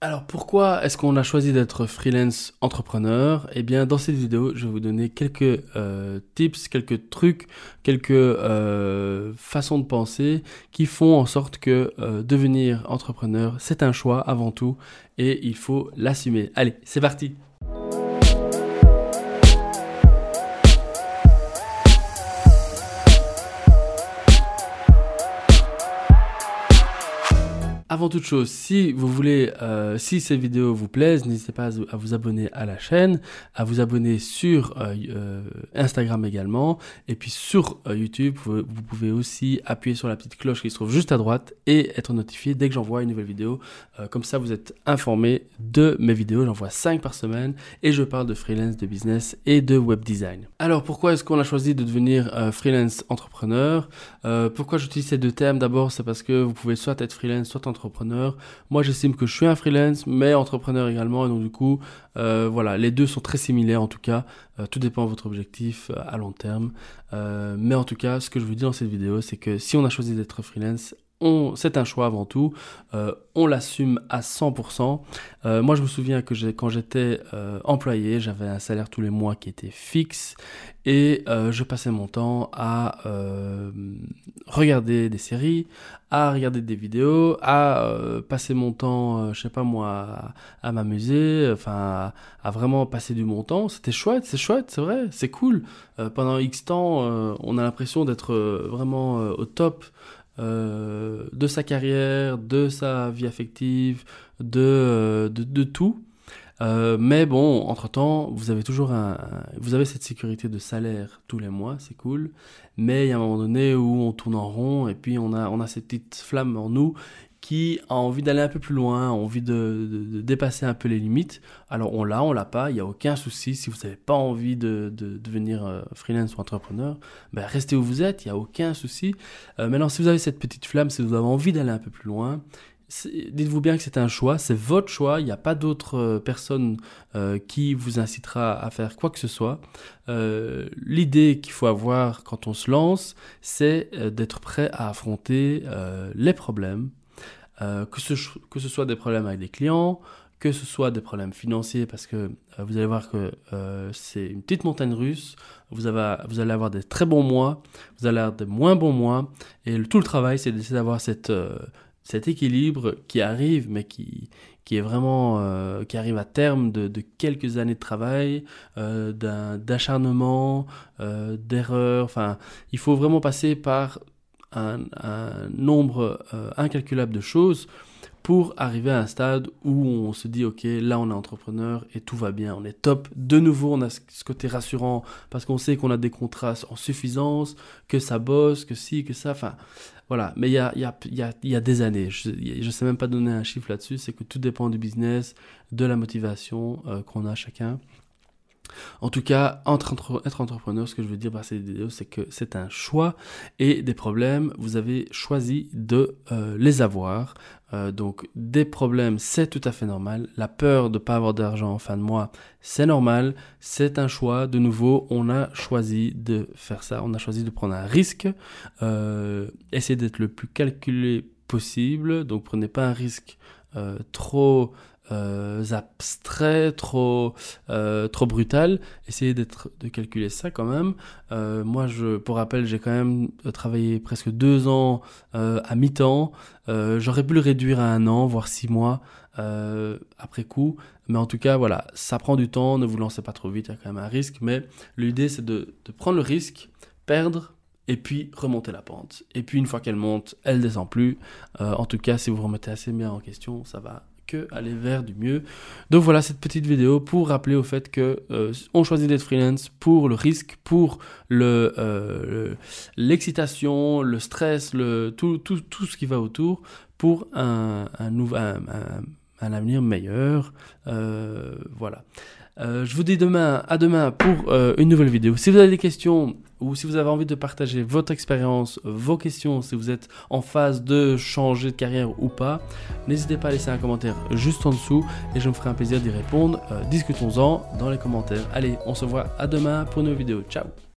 Alors pourquoi est-ce qu'on a choisi d'être freelance entrepreneur ? Eh bien dans cette vidéo, je vais vous donner quelques tips, quelques trucs, quelques façons de penser qui font en sorte que devenir entrepreneur, c'est un choix avant tout et il faut l'assumer. Allez, c'est parti ! Avant toute chose, si ces vidéos vous plaisent, n'hésitez pas à vous abonner à la chaîne, à vous abonner sur Instagram également, et puis sur YouTube, vous pouvez aussi appuyer sur la petite cloche qui se trouve juste à droite et être notifié dès que j'envoie une nouvelle vidéo. Comme ça, vous êtes informé de mes vidéos. J'envoie 5 par semaine et je parle de freelance, de business et de web design. Alors, pourquoi est-ce qu'on a choisi de devenir freelance entrepreneur ? Pourquoi j'utilise ces deux termes ? D'abord, c'est parce que vous pouvez soit être freelance, soit entrepreneur. Moi, j'estime que je suis un freelance, mais entrepreneur également. Et donc, du coup, voilà, les deux sont très similaires en tout cas. Tout dépend de votre objectif à long terme. Mais en tout cas, ce que je vous dis dans cette vidéo, c'est que si on a choisi d'être freelance, c'est un choix avant tout. On l'assume à 100%. Moi, je me souviens que quand j'étais employé, j'avais un salaire tous les mois qui était fixe et je passais mon temps à regarder des séries, à regarder des vidéos, à passer mon temps, je sais pas moi, à m'amuser, enfin à vraiment passer du bon temps. C'était chouette, c'est vrai, c'est cool. Pendant X temps, on a l'impression d'être vraiment au top. De sa carrière, de sa vie affective, de tout. Mais bon, entre-temps, vous avez toujours vous avez cette sécurité de salaire tous les mois, c'est cool. Mais il y a un moment donné où on tourne en rond et puis on a cette petite flamme en nous qui a envie d'aller un peu plus loin, a envie de dépasser un peu les limites. Alors on l'a pas, il n'y a aucun souci. Si vous n'avez pas envie de devenir freelance ou entrepreneur, ben restez où vous êtes, il n'y a aucun souci. Maintenant, si vous avez cette petite flamme, si vous avez envie d'aller un peu plus loin, dites-vous bien que c'est un choix, c'est votre choix, il n'y a pas d'autre personne qui vous incitera à faire quoi que ce soit. L'idée qu'il faut avoir quand on se lance, c'est d'être prêt à affronter les problèmes. Que ce soit des problèmes avec des clients, que ce soit des problèmes financiers, parce que vous allez voir que c'est une petite montagne russe, vous allez avoir des très bons mois, vous allez avoir des moins bons mois, et tout le travail, c'est d'essayer d'avoir cet équilibre qui arrive, mais qui est vraiment qui arrive à terme de quelques années de travail, d'acharnement, d'erreurs. Enfin, il faut vraiment passer par un nombre incalculable de choses pour arriver à un stade où on se dit ok, là on est entrepreneur et tout va bien, on est top. De nouveau, on a ce côté rassurant parce qu'on sait qu'on a des contrats en suffisance, que ça bosse, que ci, que ça, enfin voilà. Mais il y a des années, je sais même pas donner un chiffre là-dessus, c'est que tout dépend du business, de la motivation qu'on a chacun. En tout cas, être entrepreneur, ce que je veux dire par cette vidéo, c'est que c'est un choix et des problèmes, vous avez choisi de les avoir. Donc des problèmes, c'est tout à fait normal. La peur de ne pas avoir d'argent en fin de mois, c'est normal. C'est un choix. De nouveau, on a choisi de faire ça. On a choisi de prendre un risque. Essayez d'être le plus calculé possible. Donc prenez pas un risque trop abstrait, trop brutal. Essayez de calculer ça quand même. Moi, pour rappel, j'ai quand même travaillé presque 2 ans à mi-temps. J'aurais pu le réduire à 1 an, voire 6 mois après coup. Mais en tout cas, voilà, ça prend du temps. Ne vous lancez pas trop vite, il y a quand même un risque. Mais l'idée, c'est de prendre le risque, perdre, et puis remonter la pente. Et puis, une fois qu'elle monte, elle descend plus. En tout cas, si vous remettez assez bien en question, ça va que aller vers du mieux. Donc voilà cette petite vidéo pour rappeler au fait que on choisit d'être freelance pour le risque, pour l'excitation, le stress, tout ce qui va autour, pour un avenir meilleur. Voilà. Je vous dis à demain pour une nouvelle vidéo. Si vous avez des questions ou si vous avez envie de partager votre expérience, vos questions, si vous êtes en phase de changer de carrière ou pas, n'hésitez pas à laisser un commentaire juste en dessous et je me ferai un plaisir d'y répondre. Discutons-en dans les commentaires. Allez, on se voit à demain pour une nouvelle vidéo. Ciao!